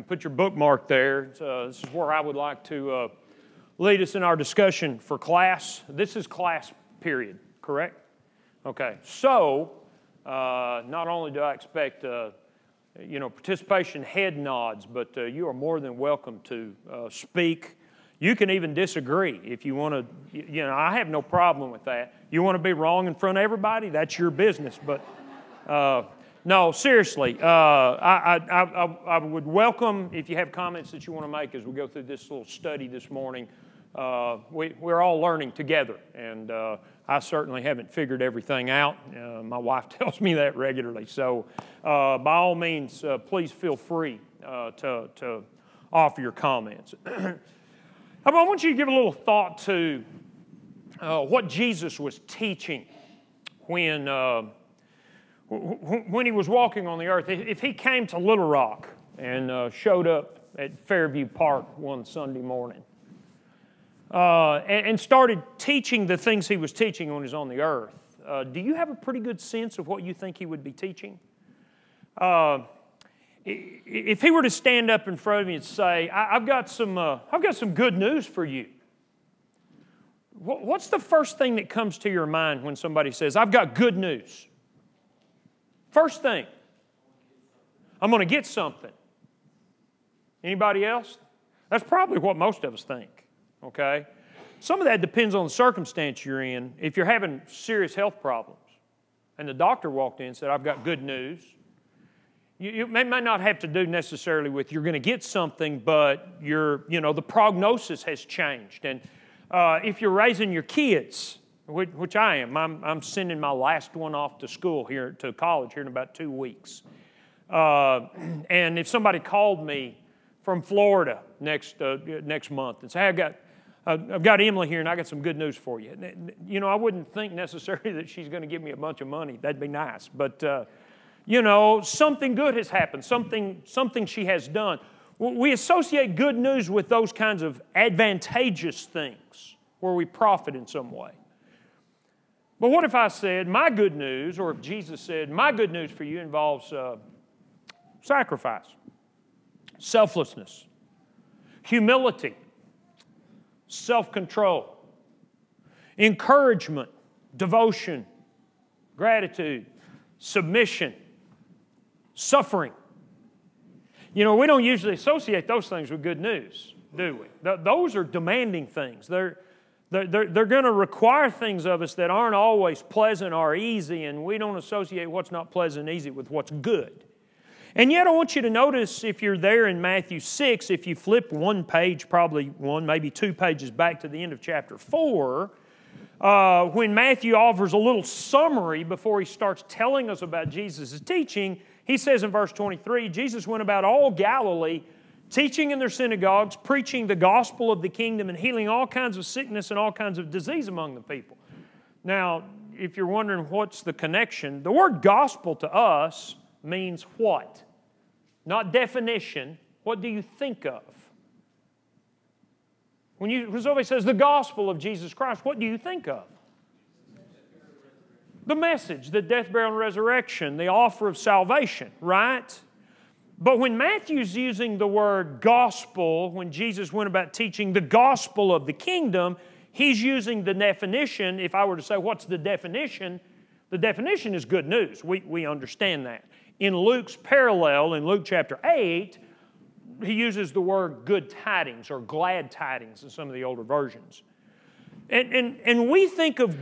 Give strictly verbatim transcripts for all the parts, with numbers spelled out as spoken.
and put your bookmark there. Uh, this is where I would like to uh, lead us in our discussion for class. This is class period, correct? Okay, so uh, not only do I expect uh, you know, participation head nods, but uh, you are more than welcome to uh, speak. You can even disagree if you want to. You know, I have no problem with that. You want to be wrong in front of everybody? That's your business. But uh, no, seriously, uh, I, I, I, I would welcome if you have comments that you want to make as we go through this little study this morning. Uh, we, we're all learning together, and uh, I certainly haven't figured everything out. Uh, my wife tells me that regularly. So uh, by all means, uh, please feel free uh, to, to offer your comments. I want you to give a little thought to uh, what Jesus was teaching when, uh, w- when he was walking on the earth. If he came to Little Rock and uh, showed up at Fairview Park one Sunday morning, Uh, and, and started teaching the things he was teaching when he was on the earth, uh, do you have a pretty good sense of what you think he would be teaching? Uh, if he were to stand up in front of you and say, I, I've got some uh, I've got some good news for you, what, what's the first thing that comes to your mind when somebody says, I've got good news? First thing, I'm going to get something. Anybody else? That's probably what most of us think. Okay? Some of that depends on the circumstance you're in. If you're having serious health problems and the doctor walked in and said, I've got good news, you, you may, may not have to do necessarily with you're going to get something, but you're, you know, the prognosis has changed. And uh, if you're raising your kids, which, which I am, I'm, I'm sending my last one off to school here, to college here in about two weeks. Uh, and if somebody called me from Florida next uh, next month and say, hey, I've got I've got Emily here, and I got some good news for you. You know, I wouldn't think necessarily that she's going to give me a bunch of money. That'd be nice, but uh, you know, something good has happened. Something something she has done. We associate good news with those kinds of advantageous things where we profit in some way. But what if I said my good news, or if Jesus said my good news for you involves uh, sacrifice, selflessness, humility, self-control, encouragement, devotion, gratitude, submission, suffering. You know, we don't usually associate those things with good news, do we? Th- those are demanding things. They're, they're, they're, they're going to require things of us that aren't always pleasant or easy, and we don't associate what's not pleasant and easy with what's good. And yet I want you to notice, if you're there in Matthew six, if you flip one page, probably one, maybe two pages back to the end of chapter four, uh, when Matthew offers a little summary before he starts telling us about Jesus' teaching, he says in verse twenty-three, Jesus went about all Galilee, teaching in their synagogues, preaching the gospel of the kingdom, and healing all kinds of sickness and all kinds of disease among the people. Now, if you're wondering what's the connection, the word gospel to us means what? Not definition. What do you think of? When, you, when somebody says the gospel of Jesus Christ, what do you think of? The message, the death, burial, and resurrection, the offer of salvation, right? But when Matthew's using the word gospel, when Jesus went about teaching the gospel of the kingdom, he's using the definition. If I were to say, what's the definition? The definition is good news. We, we understand that. In Luke's parallel, in Luke chapter eight, he uses the word good tidings or glad tidings in some of the older versions. And, and, and we think of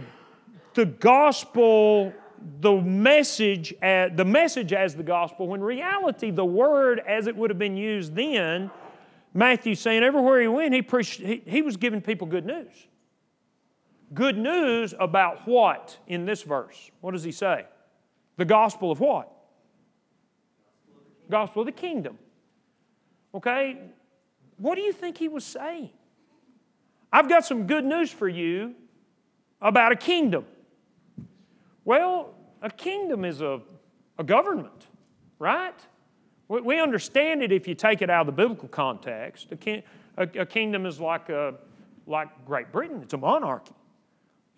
the gospel, the message, as, the message as the gospel, when in reality, the word as it would have been used then, Matthew's saying everywhere he went, he, preached, he, he was giving people good news. Good news about what in this verse? What does he say? The gospel of what? Gospel of the kingdom. Okay? What do you think he was saying? I've got some good news for you about a kingdom. Well, a kingdom is a, a government, right? We, we understand it if you take it out of the biblical context. A, a, a kingdom is like, a, like Great Britain. It's a monarchy.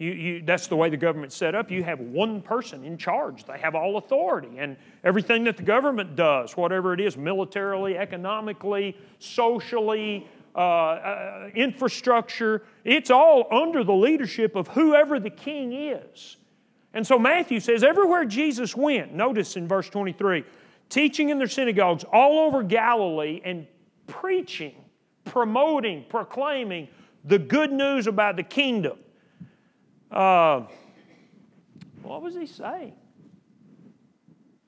You, you, that's the way the government's set up. You have one person in charge. They have all authority. And everything that the government does, whatever it is, militarily, economically, socially, uh, uh, infrastructure, it's all under the leadership of whoever the king is. And so Matthew says, everywhere Jesus went, notice in verse twenty-three, teaching in their synagogues all over Galilee and preaching, promoting, proclaiming the good news about the kingdom. Uh, what was he saying?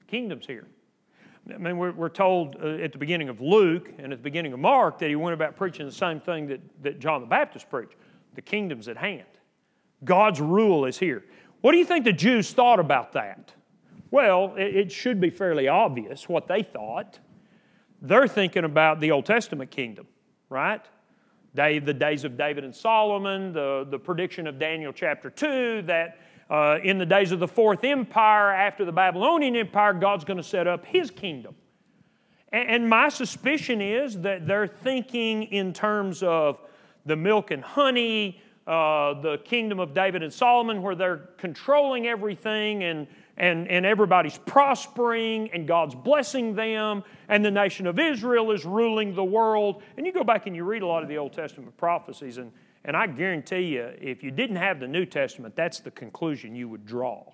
Kingdom's here. I mean, we're, we're told uh, at the beginning of Luke and at the beginning of Mark that he went about preaching the same thing that, that John the Baptist preached. The kingdom's at hand. God's rule is here. What do you think the Jews thought about that? Well, it, it should be fairly obvious what they thought. They're thinking about the Old Testament kingdom, right? Dave, the days of David and Solomon, the, the prediction of Daniel chapter two, that uh, in the days of the Fourth Empire, after the Babylonian Empire, God's going to set up His kingdom. And, and my suspicion is that they're thinking in terms of the milk and honey, uh, the kingdom of David and Solomon, where they're controlling everything and, and, and everybody's prospering and God's blessing them, and the nation of Israel is ruling the world. And you go back and you read a lot of the Old Testament prophecies, and, and I guarantee you, if you didn't have the New Testament, that's the conclusion you would draw.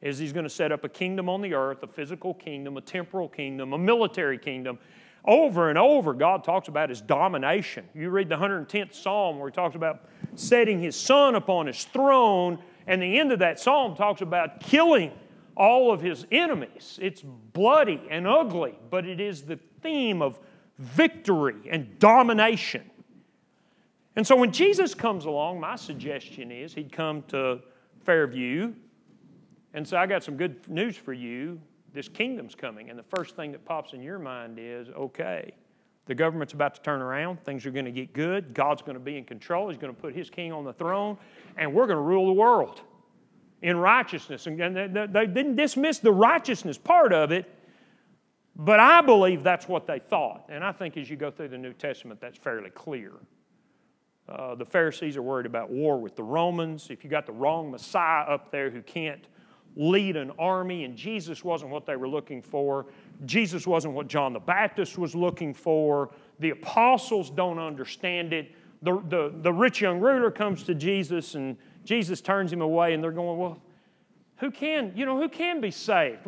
Is He's going to set up a kingdom on the earth, a physical kingdom, a temporal kingdom, a military kingdom. Over and over, God talks about His domination. You read the one hundred tenth Psalm where He talks about setting His Son upon His throne, and the end of that psalm talks about killing all of His enemies. It's bloody and ugly, but it is the theme of victory and domination. And so when Jesus comes along, my suggestion is He'd come to Fairview and say, I got some good news for you. This kingdom's coming. And the first thing that pops in your mind is, okay, the government's about to turn around. Things are going to get good. God's going to be in control. He's going to put His king on the throne. And we're going to rule the world in righteousness. And they didn't dismiss the righteousness part of it, but I believe that's what they thought. And I think as you go through the New Testament, that's fairly clear. Uh, the Pharisees are worried about war with the Romans. If you got the wrong Messiah up there who can't lead an army, and Jesus wasn't what they were looking for. Jesus wasn't what John the Baptist was looking for. The apostles don't understand it. The, the, the rich young ruler comes to Jesus, and Jesus turns him away, and they're going, well, who can, you know, who can be saved?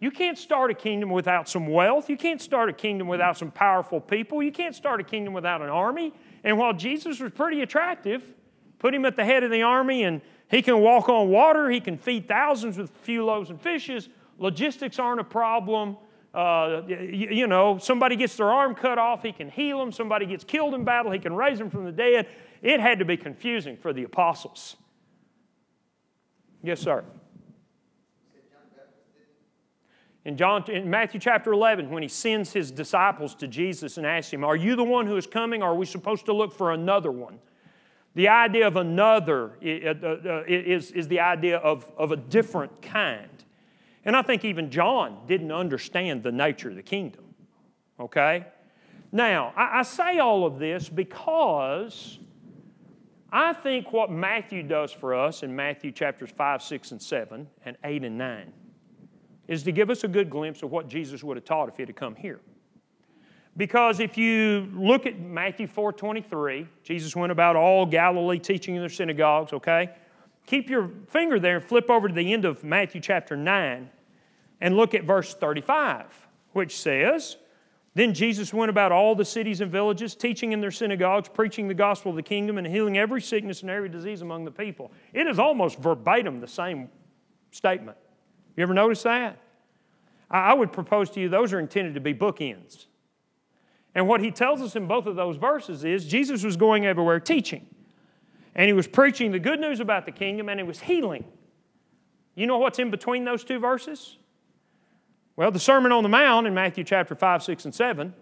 You can't start a kingdom without some wealth. You can't start a kingdom without some powerful people. You can't start a kingdom without an army. And while Jesus was pretty attractive, put Him at the head of the army, and He can walk on water. He can feed thousands with a few loaves and fishes. Logistics aren't a problem. Uh, you, you know, somebody gets their arm cut off, He can heal them. Somebody gets killed in battle, He can raise them from the dead. It had to be confusing for the apostles. Yes, sir. In, John, in Matthew chapter eleven, when He sends His disciples to Jesus and asks Him, are You the one who is coming, or are we supposed to look for another one? The idea of another is, is the idea of, of a different kind. And I think even John didn't understand the nature of the kingdom. Okay? Now, I, I say all of this because I think what Matthew does for us in Matthew chapters five, six, and seven, and eight and nine, is to give us a good glimpse of what Jesus would have taught if He had come here. Because if you look at Matthew four twenty-three, Jesus went about all Galilee teaching in their synagogues, okay? Keep your finger there and flip over to the end of Matthew chapter nine and look at verse thirty-five, which says, then Jesus went about all the cities and villages, teaching in their synagogues, preaching the gospel of the kingdom, and healing every sickness and every disease among the people. It is almost verbatim the same statement. You ever notice that? I would propose to you those are intended to be bookends. And what He tells us in both of those verses is Jesus was going everywhere teaching. And He was preaching the good news about the kingdom, and He was healing. You know what's in between those two verses? Well, the Sermon on the Mount in Matthew chapter five, six, and seven,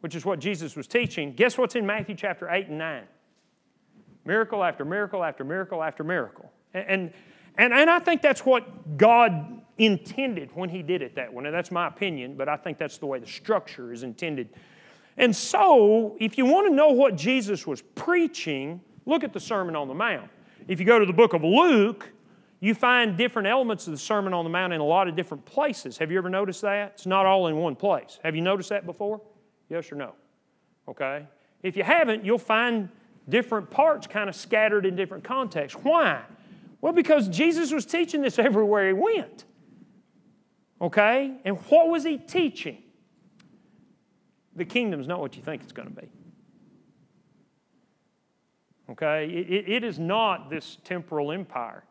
which is what Jesus was teaching, guess what's in Matthew chapter eight and nine? Miracle after miracle after miracle after miracle. And, and, and I think that's what God intended when He did it that way. Now, that's my opinion, but I think that's the way the structure is intended. And so, if you want to know what Jesus was preaching, look at the Sermon on the Mount. If you go to the book of Luke, you find different elements of the Sermon on the Mount in a lot of different places. Have you ever noticed that? It's not all in one place. Have you noticed that before? Yes or no? Okay. If you haven't, you'll find different parts kind of scattered in different contexts. Why? Well, because Jesus was teaching this everywhere he went. Okay? And what was he teaching? The kingdom's not what you think it's going to be. Okay? It, it is not this temporal empire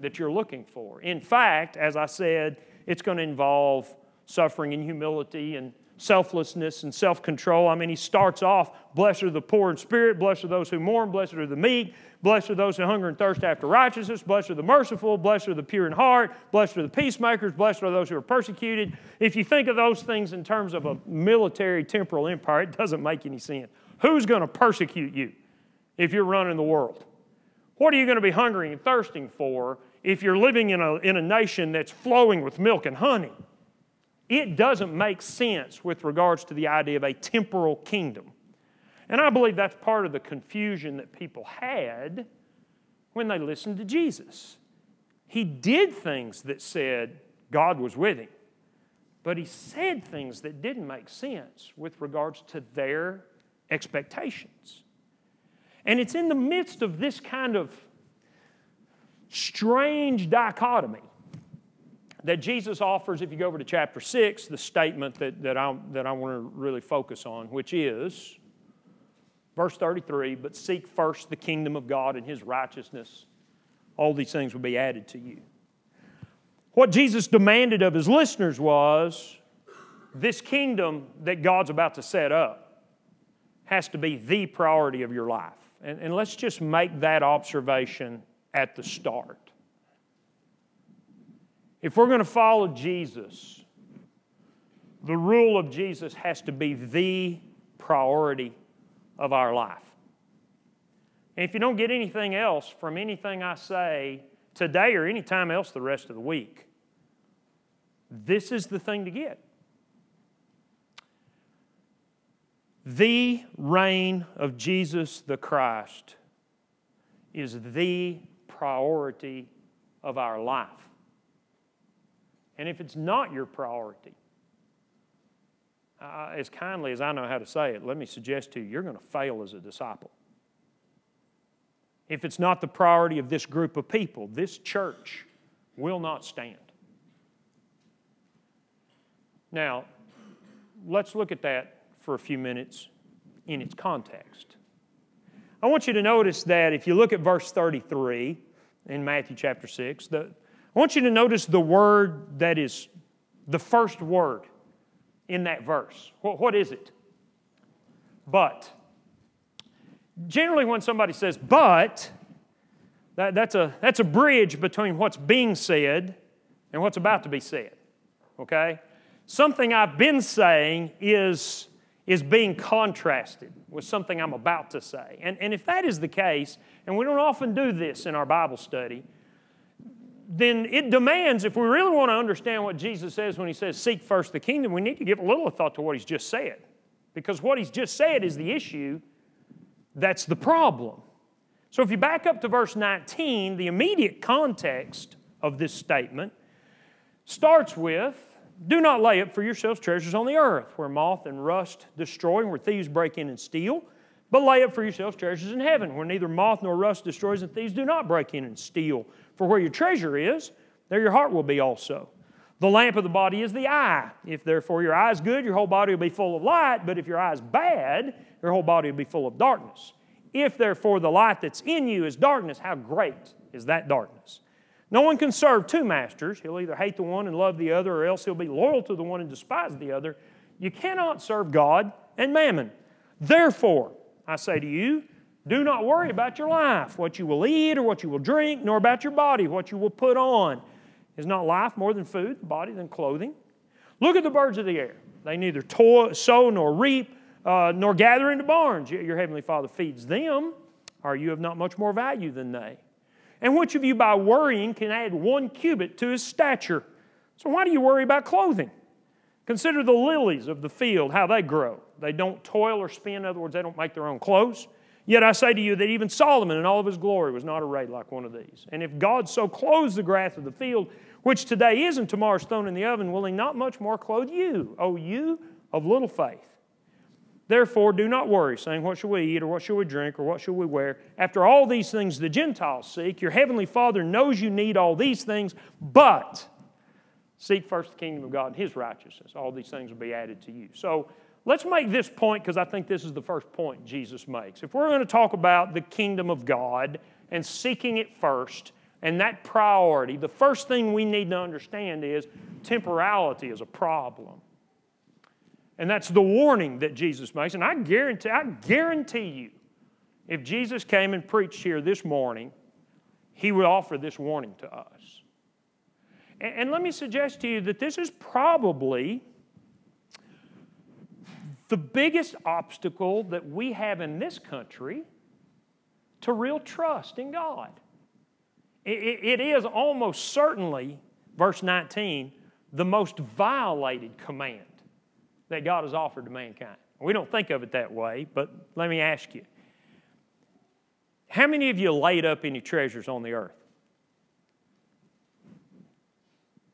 that you're looking for. In fact, as I said, it's going to involve suffering and humility and selflessness and self-control. I mean, he starts off, blessed are the poor in spirit, blessed are those who mourn, blessed are the meek, blessed are those who hunger and thirst after righteousness, blessed are the merciful, blessed are the pure in heart, blessed are the peacemakers, blessed are those who are persecuted. If you think of those things in terms of a military temporal empire, it doesn't make any sense. Who's going to persecute you if you're running the world? What are you going to be hungering and thirsting for if you're living in a, in a nation that's flowing with milk and honey? It doesn't make sense with regards to the idea of a temporal kingdom. And I believe that's part of the confusion that people had when they listened to Jesus. He did things that said God was with him, but he said things that didn't make sense with regards to their expectations. And it's in the midst of this kind of strange dichotomy that Jesus offers, if you go over to chapter six, the statement that, that I, that I want to really focus on, which is verse thirty-three, but seek first the kingdom of God and His righteousness. All these things will be added to you. What Jesus demanded of His listeners was, this kingdom that God's about to set up has to be the priority of your life. And, and let's just make that observation at the start. If we're going to follow Jesus, the rule of Jesus has to be the priority of our life. And if you don't get anything else from anything I say today or any time else the rest of the week, this is the thing to get. The reign of Jesus the Christ is the priority of our life. And if it's not your priority, uh, as kindly as I know how to say it, let me suggest to you, you're going to fail as a disciple. If it's not the priority of this group of people, this church will not stand. Now, let's look at that for a few minutes in its context. I want you to notice that if you look at verse thirty-three in Matthew chapter six, the I want you to notice the word that is the first word in that verse. What is it? But. Generally when somebody says but, that, that's, a, that's a bridge between what's being said and what's about to be said. Okay? Something I've been saying is, is being contrasted with something I'm about to say. And, and if that is the case, and we don't often do this in our Bible study, then it demands, if we really want to understand what Jesus says when he says, seek first the kingdom, we need to give a little thought to what he's just said. Because what he's just said is the issue, that's the problem. So if you back up to verse nineteen, the immediate context of this statement starts with, do not lay up for yourselves treasures on the earth, where moth and rust destroy, and where thieves break in and steal, but lay up for yourselves treasures in heaven, where neither moth nor rust destroys, and thieves do not break in and steal. For where your treasure is, there your heart will be also. The lamp of the body is the eye. If therefore your eye is good, your whole body will be full of light, but if your eye is bad, your whole body will be full of darkness. If therefore the light that's in you is darkness, how great is that darkness? No one can serve two masters. He'll either hate the one and love the other, or else he'll be loyal to the one and despise the other. You cannot serve God and mammon. Therefore, I say to you, do not worry about your life, what you will eat or what you will drink, nor about your body, what you will put on. Is not life more than food, the body than clothing? Look at the birds of the air. They neither toil, sow nor reap, uh, nor gather into barns. Your heavenly Father feeds them. Are you of not much more value than they? And which of you by worrying can add one cubit to his stature? So why do you worry about clothing? Consider the lilies of the field, how they grow. They don't toil or spin. In other words, they don't make their own clothes. Yet I say to you that even Solomon in all of his glory was not arrayed like one of these. And if God so clothes the grass of the field, which today is and tomorrow is thrown in the oven, will He not much more clothe you, O you of little faith? Therefore do not worry, saying, what shall we eat, or what shall we drink, or what shall we wear? After all these things the Gentiles seek, your heavenly Father knows you need all these things, but seek first the kingdom of God and His righteousness. All these things will be added to you. So let's make this point, because I think this is the first point Jesus makes. If we're going to talk about the kingdom of God and seeking it first, and that priority, the first thing we need to understand is temporality is a problem. And that's the warning that Jesus makes. And I guarantee, I guarantee you, if Jesus came and preached here this morning, He would offer this warning to us. And, and let me suggest to you that this is probably the biggest obstacle that we have in this country to real trust in God. It is almost certainly, verse nineteen, the most violated command that God has offered to mankind. We don't think of it that way, but let me ask you. How many of you laid up any treasures on the earth?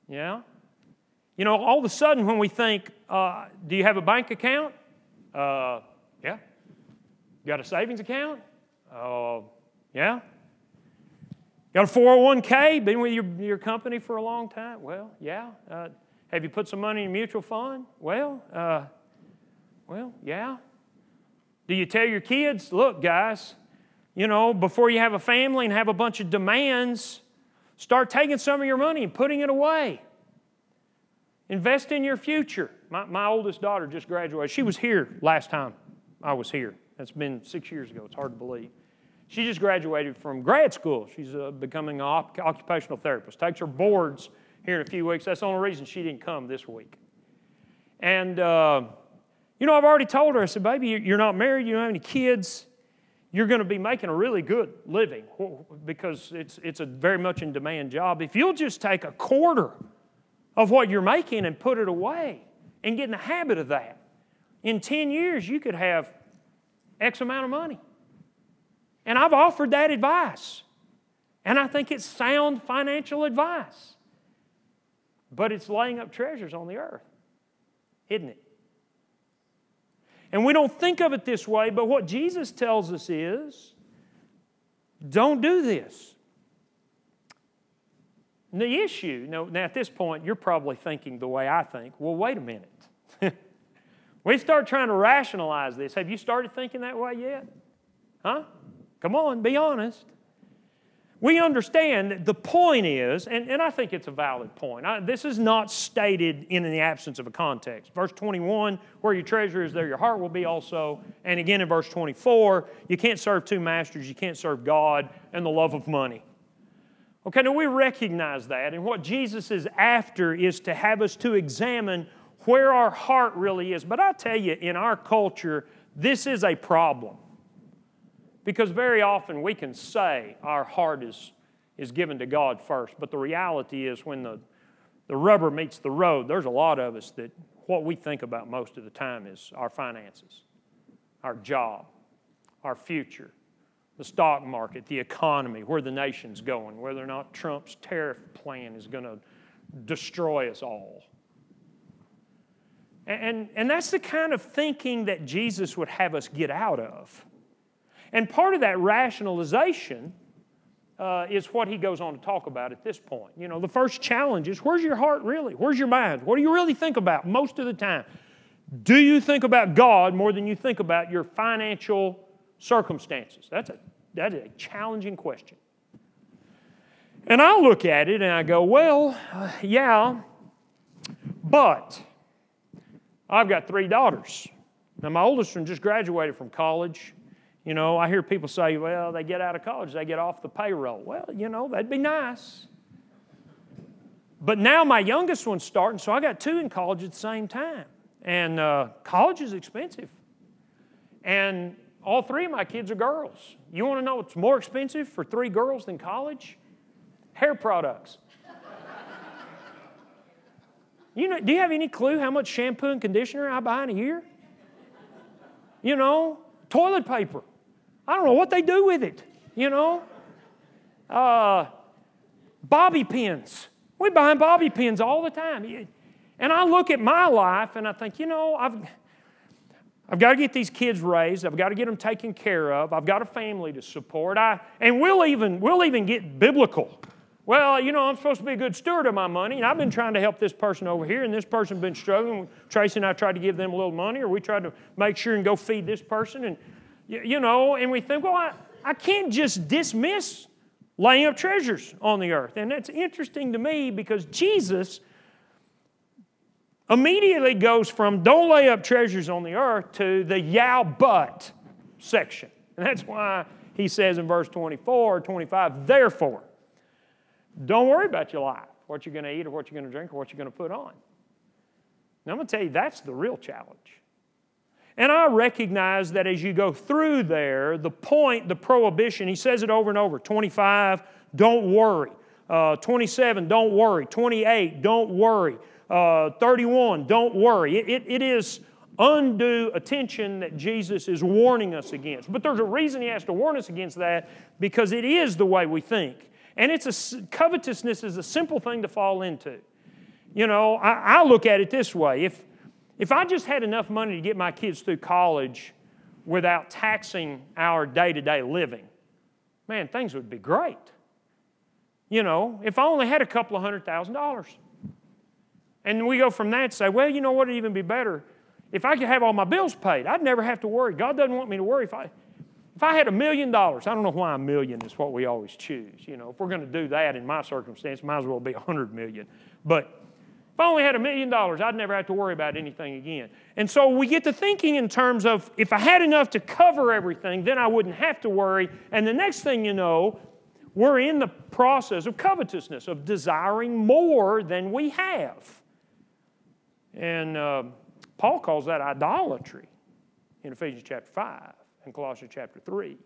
Yeah? You know, all of a sudden when we think, uh, do you have a bank account? Uh, yeah. Got a savings account? Uh, yeah. Got a four oh one k? Been with your, your company for a long time? Well, yeah. Uh, have you put some money in a mutual fund? Well, uh, well, yeah. Do you tell your kids, look, guys, you know, before you have a family and have a bunch of demands, start taking some of your money and putting it away. Invest in your future. My, my oldest daughter just graduated. She was here last time I was here. That's been six years ago. It's hard to believe. She just graduated from grad school. She's uh, becoming an op- occupational therapist. Takes her boards here in a few weeks. That's the only reason she didn't come this week. And, uh, you know, I've already told her, I said, baby, you're not married, you don't have any kids. You're going to be making a really good living because it's, it's a very much in demand job. If you'll just take a quarter of what you're making and put it away and get in the habit of that, in ten years you could have X amount of money. And I've offered that advice. And I think it's sound financial advice. But it's laying up treasures on the earth, isn't it? And we don't think of it this way, but what Jesus tells us is, don't do this. And the issue, now, now at this point, you're probably thinking the way I think, well, wait a minute. We start trying to rationalize this. Have you started thinking that way yet? Huh? Come on, be honest. We understand that the point is, and, and I think it's a valid point. I, this is not stated in the absence of a context. Verse twenty-one, where your treasure is, there your heart will be also. And again in verse twenty-four, you can't serve two masters, you can't serve God and the love of money. Okay, now we recognize that, and what Jesus is after is to have us to examine where our heart really is. But I tell you, in our culture, this is a problem. Because very often we can say our heart is, is given to God first, but the reality is when the, the rubber meets the road, there's a lot of us that what we think about most of the time is our finances, our job, our future, the stock market, the economy, where the nation's going, whether or not Trump's tariff plan is going to destroy us all. And, and, and that's the kind of thinking that Jesus would have us get out of. And part of that rationalization uh, is what He goes on to talk about at this point. You know, the first challenge is, where's your heart really? Where's your mind? What do you really think about most of the time? Do you think about God more than you think about your financial circumstances? That's a, that is a challenging question. And I look at it and I go, well, uh, yeah, but I've got three daughters. Now, my oldest one just graduated from college. You know, I hear people say, well, they get out of college, they get off the payroll. Well, you know, that'd be nice. But now my youngest one's starting, so I got two in college at the same time. And uh, college is expensive. And all three of my kids are girls. You want to know what's more expensive for three girls than college? Hair products. You know, do you have any clue how much shampoo and conditioner I buy in a year? You know, toilet paper. I don't know what they do with it, you know. Uh, bobby pins. We're buying bobby pins all the time. And I look at my life and I think, you know, I've I've got to get these kids raised. I've got to get them taken care of. I've got a family to support. I and we'll even we'll even get biblical. Well, you know, I'm supposed to be a good steward of my money, and I've been trying to help this person over here, and this person's been struggling. Tracy and I tried to give them a little money, or we tried to make sure and go feed this person. And, you know, and we think, well, I, I can't just dismiss laying up treasures on the earth. And that's interesting to me because Jesus immediately goes from don't lay up treasures on the earth to the yeah, but section. And that's why he says in verse twenty-four or twenty-five, therefore, don't worry about your life, what you're going to eat or what you're going to drink or what you're going to put on. And I'm going to tell you, that's the real challenge. And I recognize that as you go through there, the point, the prohibition, he says it over and over. twenty-five, don't worry. Uh, twenty-seven, don't worry. twenty-eight, don't worry. Uh, thirty-one, don't worry. It, it, it is undue attention that Jesus is warning us against. But there's a reason he has to warn us against that, because it is the way we think. And it's a, covetousness is a simple thing to fall into. You know, I, I look at it this way. If if I just had enough money to get my kids through college without taxing our day-to-day living, man, things would be great. You know, if I only had a couple of hundred thousand dollars. And we go from that and say, well, you know what would even be better? If I could have all my bills paid, I'd never have to worry. God doesn't want me to worry if I... If I had a million dollars, I don't know why a million is what we always choose. You know, if we're going to do that in my circumstance, might as well be a hundred million. But if I only had a million dollars, I'd never have to worry about anything again. And so we get to thinking in terms of if I had enough to cover everything, then I wouldn't have to worry. And the next thing you know, we're in the process of covetousness, of desiring more than we have. And uh, Paul calls that idolatry in Ephesians chapter five. In Colossians chapter three.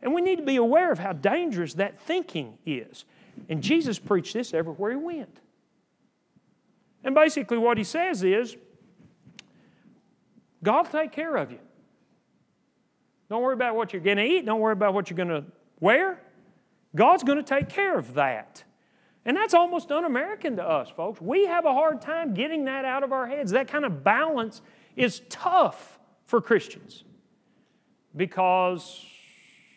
And we need to be aware of how dangerous that thinking is. And Jesus preached this everywhere he went. And basically what he says is, God will take care of you. Don't worry about what you're going to eat. Don't worry about what you're going to wear. God's going to take care of that. And that's almost un-American to us, folks. We have a hard time getting that out of our heads. That kind of balance is tough for Christians. Because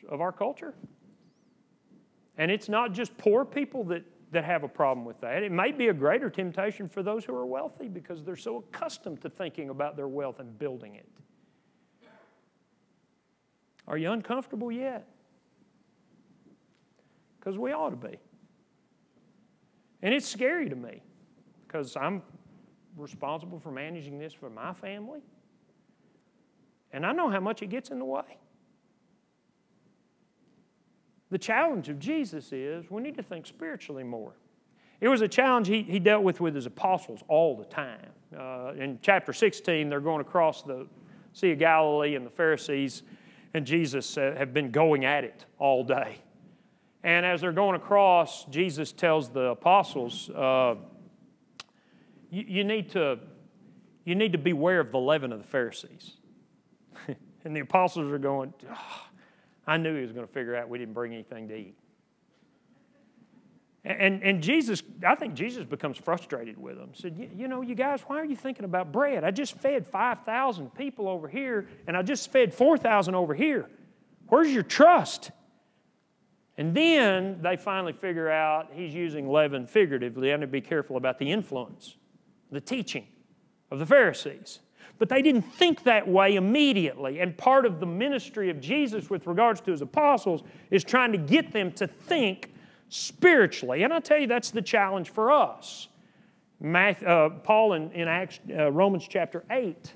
of our culture. And it's not just poor people that, that have a problem with that. It may be a greater temptation for those who are wealthy because they're so accustomed to thinking about their wealth and building it. Are you uncomfortable yet? Because we ought to be. And it's scary to me because I'm responsible for managing this for my family. And I know how much it gets in the way. The challenge of Jesus is we need to think spiritually more. It was a challenge he, he dealt with with his apostles all the time. Uh, in chapter sixteen, they're going across the Sea of Galilee, and the Pharisees and Jesus uh, have been going at it all day. And as they're going across, Jesus tells the apostles, uh, you, you need to, you need to beware of the leaven of the Pharisees. And the apostles are going, oh, I knew he was going to figure out we didn't bring anything to eat. And, and Jesus, I think Jesus becomes frustrated with them. He said, you know, you guys, why are you thinking about bread? I just fed five thousand people over here, and I just fed four thousand over here. Where's your trust? And then they finally figure out he's using leaven figuratively. I need to be careful about the influence, the teaching of the Pharisees. But they didn't think that way immediately. And part of the ministry of Jesus with regards to his apostles is trying to get them to think spiritually. And I tell you, that's the challenge for us. Matthew, uh, Paul in, in Acts, uh, Romans chapter eight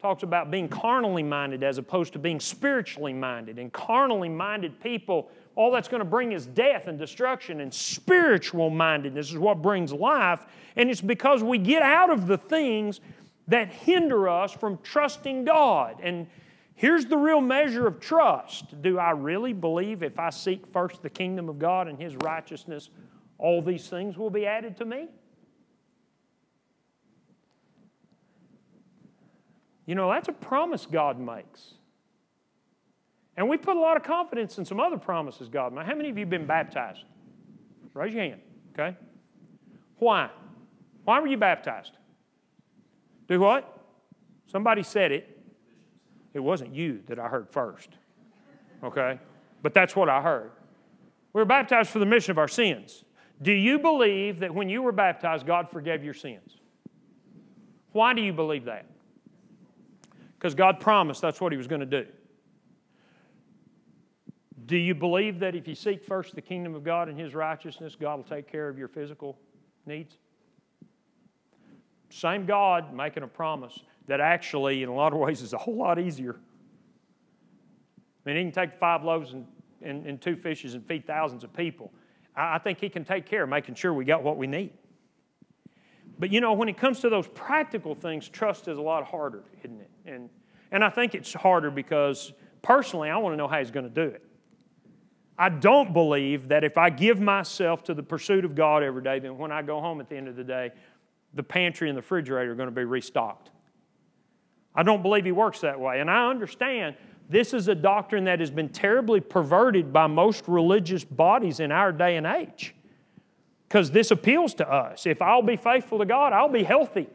talks about being carnally minded as opposed to being spiritually minded. And carnally minded people, all that's going to bring is death and destruction, and spiritual mindedness is what brings life. And it's because we get out of the things that hinder us from trusting God. And here's the real measure of trust. Do I really believe if I seek first the kingdom of God and His righteousness, all these things will be added to me? You know, that's a promise God makes. And we put a lot of confidence in some other promises God made. How many of you have been baptized? Raise your hand, okay? Why? Why were you baptized? Do what? Somebody said it. It wasn't you that I heard first, okay? But that's what I heard. We were baptized for the remission of our sins. Do you believe that when you were baptized, God forgave your sins? Why do you believe that? Because God promised that's what He was going to do. Do you believe that if you seek first the kingdom of God and His righteousness, God will take care of your physical needs? Same God making a promise that actually, in a lot of ways, is a whole lot easier. I mean, He can take five loaves and, and, and two fishes and feed thousands of people. I, I think He can take care of making sure we got what we need. But, you know, when it comes to those practical things, trust is a lot harder, isn't it? And, and I think it's harder because, personally, I want to know how He's going to do it. I don't believe that if I give myself to the pursuit of God every day, then when I go home at the end of the day, the pantry and the refrigerator are going to be restocked. I don't believe He works that way. And I understand this is a doctrine that has been terribly perverted by most religious bodies in our day and age. Because this appeals to us. If I'll be faithful to God, I'll be healthy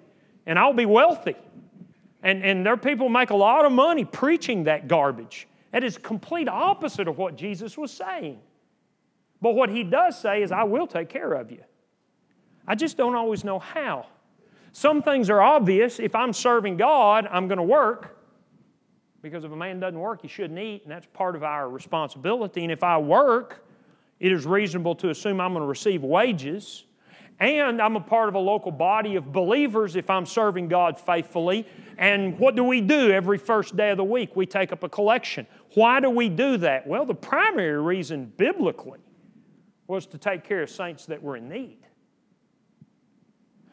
and I'll be wealthy. And, and there are people who make a lot of money preaching that garbage. That is complete opposite of what Jesus was saying. But what He does say is, I will take care of you. I just don't always know how. Some things are obvious. If I'm serving God, I'm going to work. Because if a man doesn't work, he shouldn't eat. And that's part of our responsibility. And if I work, it is reasonable to assume I'm going to receive wages, and I'm a part of a local body of believers if I'm serving God faithfully. And what do we do every first day of the week? We take up a collection. Why do we do that? Well, the primary reason biblically was to take care of saints that were in need.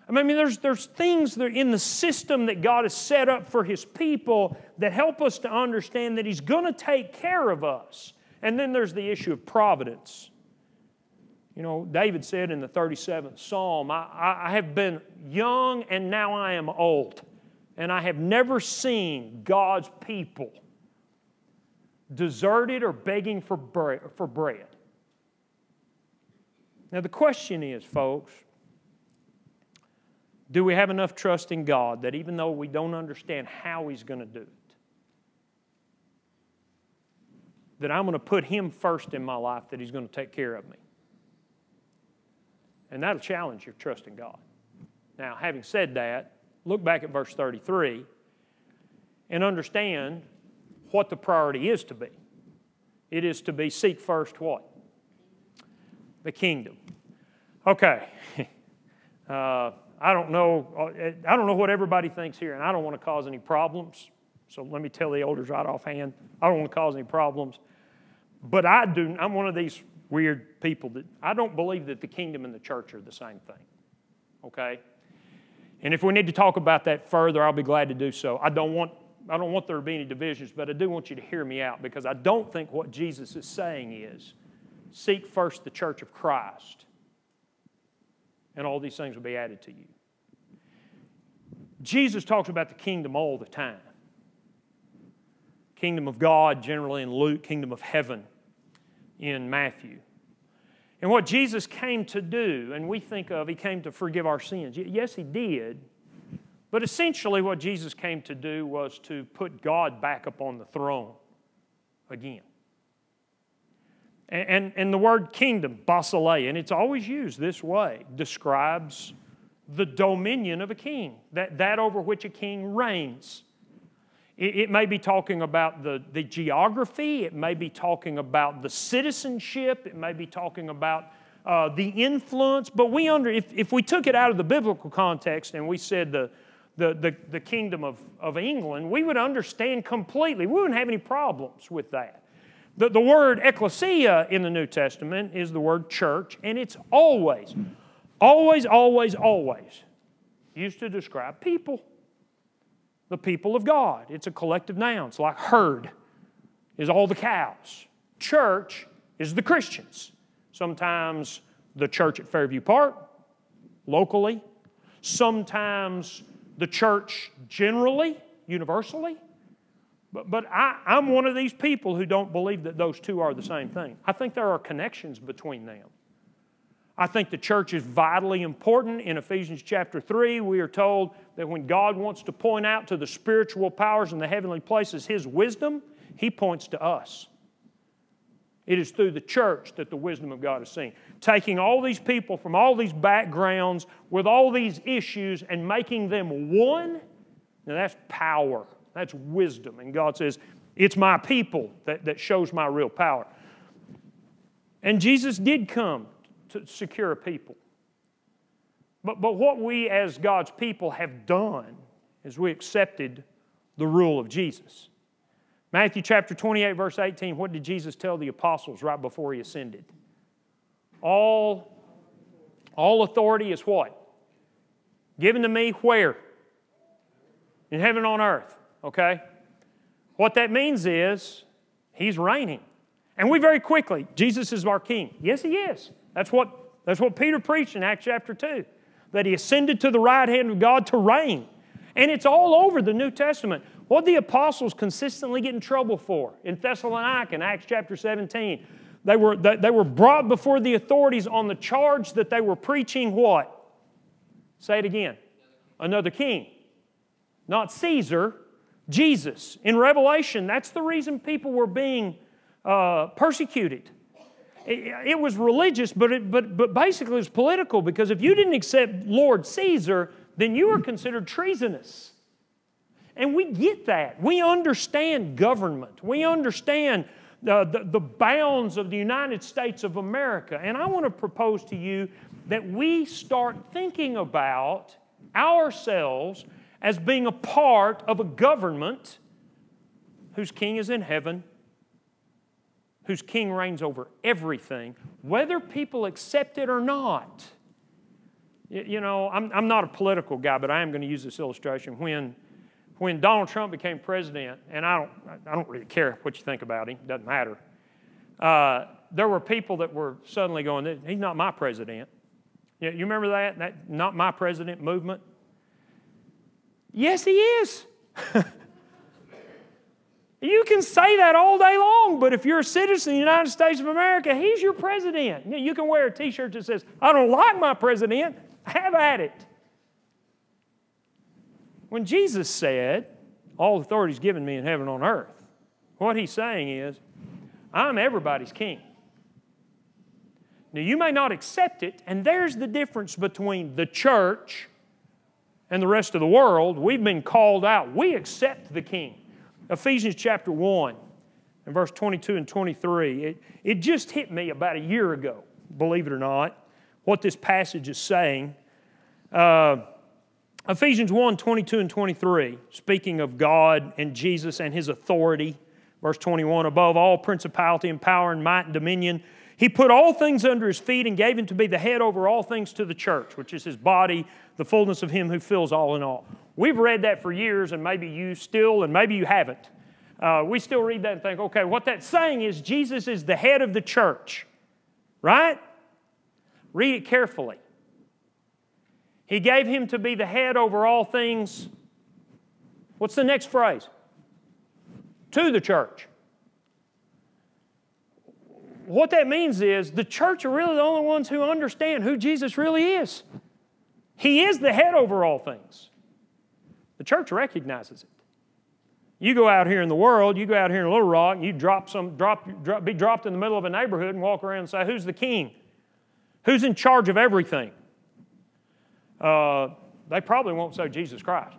I mean, there's, there's things that in the system that God has set up for His people that help us to understand that He's going to take care of us. And then there's the issue of providence. You know, David said in the thirty-seventh Psalm, I, I have been young and now I am old, and I have never seen God's people deserted or begging for bread. For bread. Now the question is, folks, do we have enough trust in God that even though we don't understand how He's going to do it, that I'm going to put Him first in my life, that He's going to take care of me? And that'll challenge your trust in God. Now, having said that, look back at verse thirty-three and understand what the priority is to be. It is to be seek first what? The kingdom. Okay. uh, I don't know. I don't know what everybody thinks here, and I don't want to cause any problems. So let me tell the elders right offhand, I don't want to cause any problems. But I do, I'm one of these weird people that I don't believe that the kingdom and the church are the same thing. Okay? And if we need to talk about that further, I'll be glad to do so. I don't want I don't want there to be any divisions, but I do want you to hear me out, because I don't think what Jesus is saying is seek first the church of Christ and all these things will be added to you. Jesus talks about the kingdom all the time. Kingdom of God, generally in Luke, kingdom of heaven in Matthew. And what Jesus came to do, and we think of, He came to forgive our sins. Yes, He did, but essentially what Jesus came to do was to put God back upon the throne again. And, and, and the word kingdom, basileia, and it's always used this way, describes the dominion of a king, that, that over which a king reigns. It may be talking about the, the geography. It may be talking about the citizenship. It may be talking about uh, the influence. But we under if, if we took it out of the biblical context and we said the the the, the kingdom of, of England, we would understand completely. We wouldn't have any problems with that. The, the word ecclesia in the New Testament is the word church, and it's always, always, always, always used to describe people. The people of God. It's a collective noun. It's like herd is all the cows. Church is the Christians. Sometimes the church at Fairview Park, locally. Sometimes the church generally, universally. But, but I, I'm one of these people who don't believe that those two are the same thing. I think there are connections between them. I think the church is vitally important. In Ephesians chapter three, we are told that when God wants to point out to the spiritual powers in the heavenly places His wisdom, He points to us. It is through the church that the wisdom of God is seen. Taking all these people from all these backgrounds with all these issues and making them one, now that's power. That's wisdom. And God says, it's my people that, that shows my real power. And Jesus did come to secure a people. But, but what we as God's people have done is we accepted the rule of Jesus. Matthew chapter twenty-eight, verse eighteen, what did Jesus tell the apostles right before He ascended? All, all authority is what? Given to me where? In heaven and on earth. Okay? What that means is He's reigning. And we very quickly, Jesus is our King. Yes, He is. That's what, that's what Peter preached in Acts chapter two, that He ascended to the right hand of God to reign. And it's all over the New Testament. What the apostles consistently get in trouble for in Thessalonica in Acts chapter seventeen, they were, they were brought before the authorities on the charge that they were preaching what? Say it again. Another king. Not Caesar. Jesus. In Revelation, that's the reason people were being uh, persecuted. It, it was religious, but, it, but, but basically it was political, because if you didn't accept Lord Caesar, then you were considered treasonous. And we get that. We understand government. We understand uh, the, the bounds of the United States of America. And I want to propose to you that we start thinking about ourselves as being a part of a government whose king is in heaven, whose king reigns over everything, whether people accept it or not. You know, I'm, I'm not a political guy, but I am going to use this illustration. When, when Donald Trump became president, and I don't, I don't really care what you think about him, doesn't matter, uh, there were people that were suddenly going, he's not my president. You remember that, that not my president movement? Yes, He is. You can say that all day long, but if you're a citizen of the United States of America, He's your president. You can wear a T-shirt that says, I don't like my president, have at it. When Jesus said, all authority is given me in heaven and on earth, what He's saying is, I'm everybody's king. Now, you may not accept it, and there's the difference between the church and the rest of the world. We've been called out. We accept the King. Ephesians chapter one and verse twenty-two and twenty-three. It, it just hit me about a year ago, believe it or not, what this passage is saying. Uh, Ephesians one, twenty-two and twenty-three, speaking of God and Jesus and His authority. Verse twenty-one, above all principality and power and might and dominion, He put all things under His feet and gave Him to be the head over all things to the church, which is His body, the fullness of Him who fills all in all. We've read that for years, and maybe you still, and maybe you haven't. Uh, we still read that and think, okay, what that's saying is Jesus is the head of the church, right? Read it carefully. He gave Him to be the head over all things. What's the next phrase? To the church. What that means is the church are really the only ones who understand who Jesus really is. He is the head over all things. The church recognizes it. You go out here in the world, you go out here in Little Rock, and you drop some, drop, drop, be dropped in the middle of a neighborhood and walk around and say, who's the king? Who's in charge of everything? Uh, they probably won't say Jesus Christ.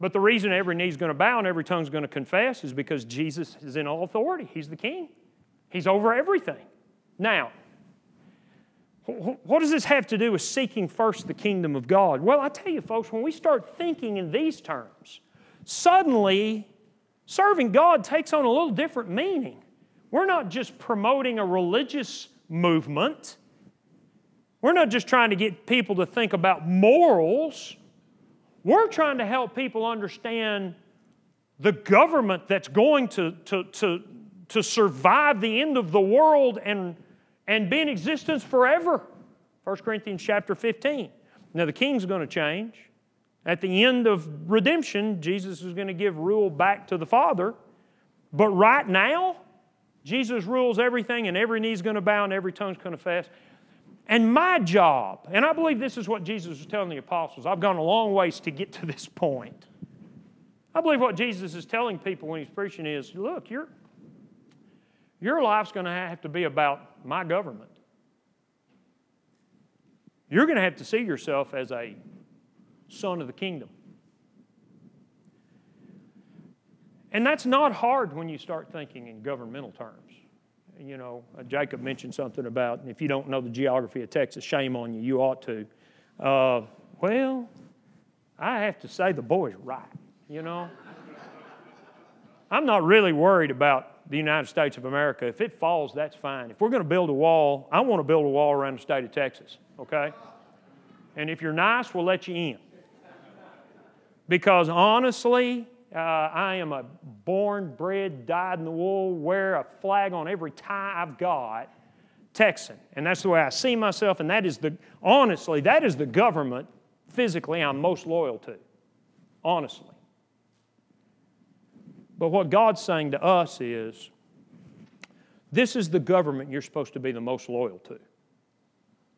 But the reason every knee's going to bow and every tongue's going to confess is because Jesus is in all authority. He's the King. He's over everything. Now, what does this have to do with seeking first the kingdom of God? Well, I tell you, folks, when we start thinking in these terms, suddenly serving God takes on a little different meaning. We're not just promoting a religious movement. We're not just trying to get people to think about morals. We're trying to help people understand the government that's going to, to, to, to survive the end of the world and, and be in existence forever. First Corinthians chapter fifteen. Now the king's going to change At the end of redemption, Jesus is going to give rule back to the Father. But right now, Jesus rules everything, and every knee's going to bow and every tongue's going to confess. And my job, and I believe this is what Jesus was telling the apostles. I've gone a long ways to get to this point. I believe what Jesus is telling people when he's preaching is, look, your, your life's going to have to be about my government. You're going to have to see yourself as a son of the kingdom. And that's not hard when you start thinking in governmental terms. You know, Jacob mentioned something about, if you don't know the geography of Texas, shame on you, you ought to. Uh, well, I have to say the boy's right. You know, I'm not really worried about the United States of America. If it falls, that's fine. If we're going to build a wall, I want to build a wall around the state of Texas, okay? And if you're nice, we'll let you in. Because honestly, uh, I am a born, bred, dyed in the wool, wear a flag on every tie I've got, Texan. And that's the way I see myself, and that is the, honestly, that is the government physically I'm most loyal to, honestly. But what God's saying to us is, this is the government you're supposed to be the most loyal to.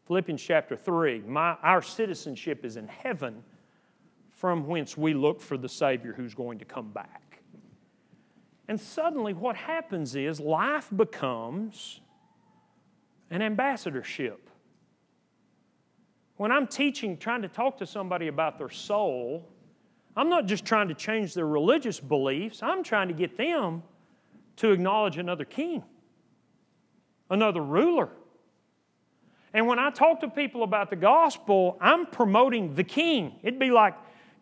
Philippians chapter three, my, our citizenship is in heaven, from whence we look for the Savior who's going to come back. And suddenly what happens is life becomes an ambassadorship. When I'm teaching, trying to talk to somebody about their soul, I'm not just trying to change their religious beliefs. I'm trying to get them to acknowledge another king, another ruler. And when I talk to people about the gospel, I'm promoting the king. It'd be like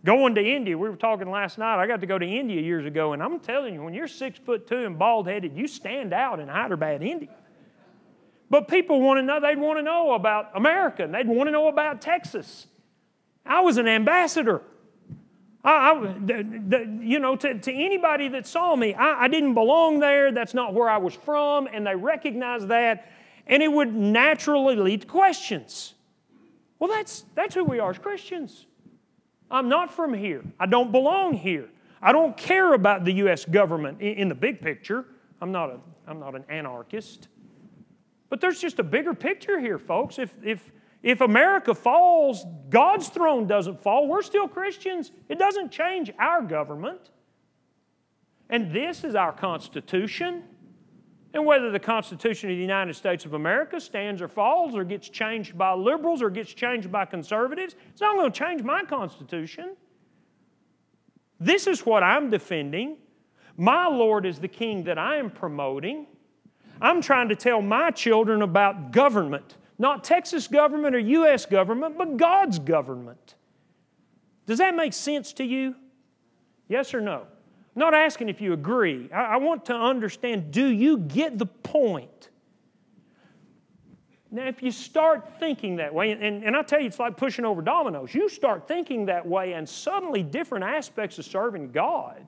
going to India. We were talking last night. I got to go to India years ago, and I'm telling you, when you're six foot two and bald-headed, you stand out in Hyderabad, India. But people want to know, they'd want to know about America, and they'd want to know about Texas. I was an ambassador. I, I, the, the, you know, to, to anybody that saw me, I, I didn't belong there. That's not where I was from, and they recognized that, and it would naturally lead to questions. Well, that's that's who we are as Christians. I'm not from here. I don't belong here. I don't care about the U S government in, in the big picture. I'm not a I'm not an anarchist, but there's just a bigger picture here, folks. If if If America falls, God's throne doesn't fall. We're still Christians. It doesn't change our government. And this is our Constitution. And whether the Constitution of the United States of America stands or falls or gets changed by liberals or gets changed by conservatives, it's not going to change my Constitution. This is what I'm defending. My Lord is the King that I am promoting. I'm trying to tell my children about government. Not Texas government or U S government, but God's government. Does that make sense to you? Yes or no? I'm not asking if you agree. I want to understand, do you get the point? Now, if you start thinking that way, and, and I tell you, it's like pushing over dominoes. You start thinking that way, and suddenly different aspects of serving God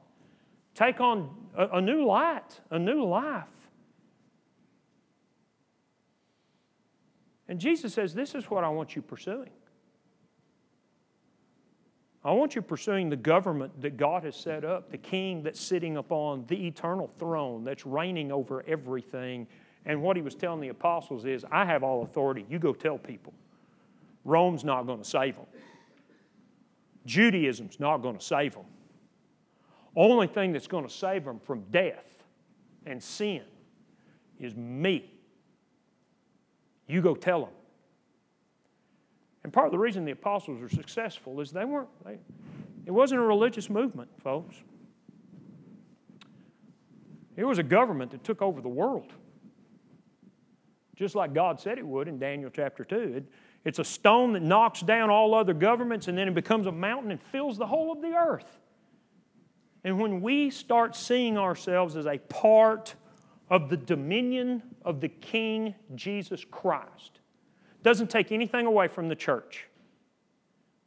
take on a, a new light, a new life. And Jesus says, this is what I want you pursuing. I want you pursuing the government that God has set up, the king that's sitting upon the eternal throne that's reigning over everything. And what he was telling the apostles is, I have all authority. You go tell people. Rome's not going to save them. Judaism's not going to save them. Only thing that's going to save them from death and sin is me. You go tell them. And part of the reason the apostles were successful is they weren't, they, it wasn't a religious movement, folks. It was a government that took over the world. Just like God said it would in Daniel chapter two. It, it's a stone that knocks down all other governments, and then it becomes a mountain and fills the whole of the earth. And when we start seeing ourselves as a part of the dominion of the King Jesus Christ. Doesn't take anything away from the church.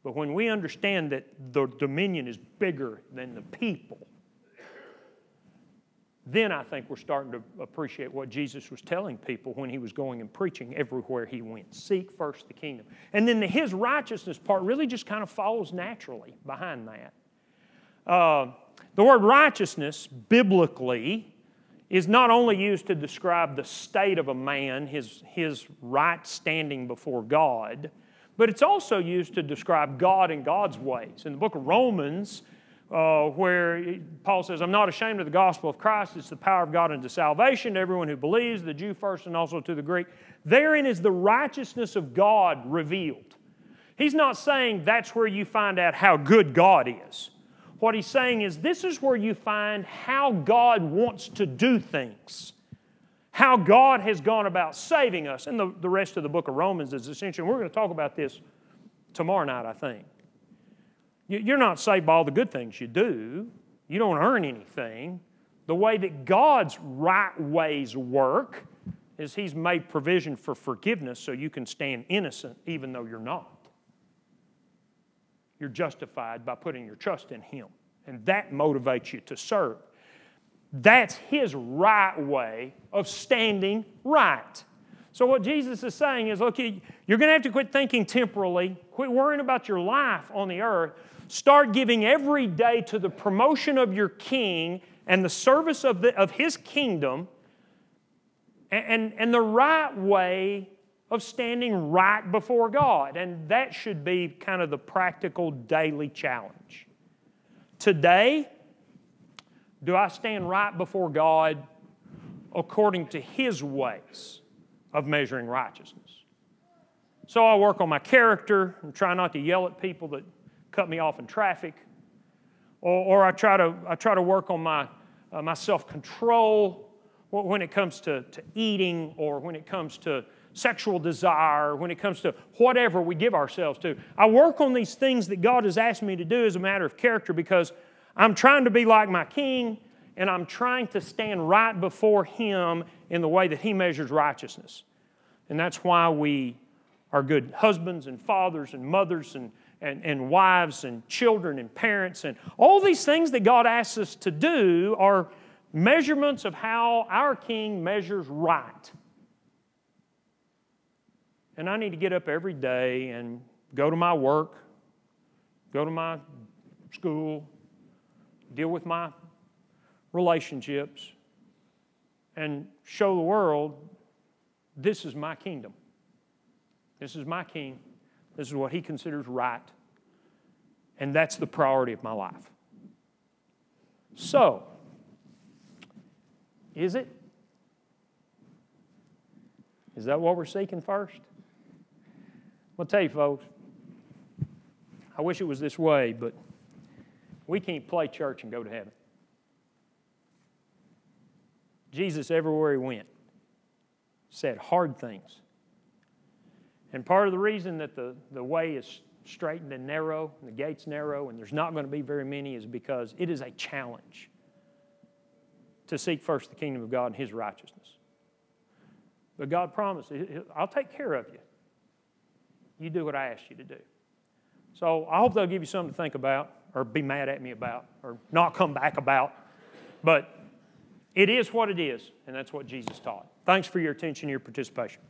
But when we understand that the dominion is bigger than the people, then I think we're starting to appreciate what Jesus was telling people when he was going and preaching everywhere he went. Seek first the kingdom. And then the his righteousness part really just kind of follows naturally behind that. Uh, the word righteousness, biblically, is not only used to describe the state of a man, his, his right standing before God, but it's also used to describe God and God's ways. In the book of Romans, Uh, where Paul says, I'm not ashamed of the gospel of Christ. It's the power of God unto salvation to everyone who believes, the Jew first and also to the Greek. Therein is the righteousness of God revealed. He's not saying that's where you find out how good God is. What he's saying is this is where you find how God wants to do things, how God has gone about saving us. And the, the rest of the book of Romans is essential. And we're going to talk about this tomorrow night, I think. You're not saved by all the good things you do. You don't earn anything. The way that God's right ways work is He's made provision for forgiveness so you can stand innocent even though you're not. You're justified by putting your trust in Him, and that motivates you to serve. That's His right way of standing right. So what Jesus is saying is, look, you're going to have to quit thinking temporally, quit worrying about your life on the earth, start giving every day to the promotion of your King and the service of, the, of His kingdom and, and, and the right way of standing right before God. And that should be kind of the practical daily challenge. Today, do I stand right before God according to His ways of measuring righteousness? So I work on my character and try not to yell at people that cut me off in traffic, or, or I try to I try to work on my uh, my self-control when it comes to, to eating, or when it comes to sexual desire, when it comes to whatever we give ourselves to. I work on these things that God has asked me to do as a matter of character because I'm trying to be like my King, and I'm trying to stand right before Him in the way that He measures righteousness. And that's why we are good husbands and fathers and mothers and, and, and wives and children and parents. And all these things that God asks us to do are measurements of how our King measures right. And I need to get up every day and go to my work, go to my school, deal with my relationships, and show the world, this is my kingdom. This is my King. This is what He considers right. And that's the priority of my life. So, is it? Is that what we're seeking first? I'll tell you, folks, I wish it was this way, but we can't play church and go to heaven. Jesus, everywhere He went, said hard things. And part of the reason that the, the way is straightened and narrow, and the gate's narrow, and there's not going to be very many is because it is a challenge to seek first the kingdom of God and His righteousness. But God promised, I'll take care of you. You do what I ask you to do. So I hope they'll give you something to think about, or be mad at me about, or not come back about. But it is what it is, and that's what Jesus taught. Thanks for your attention and your participation.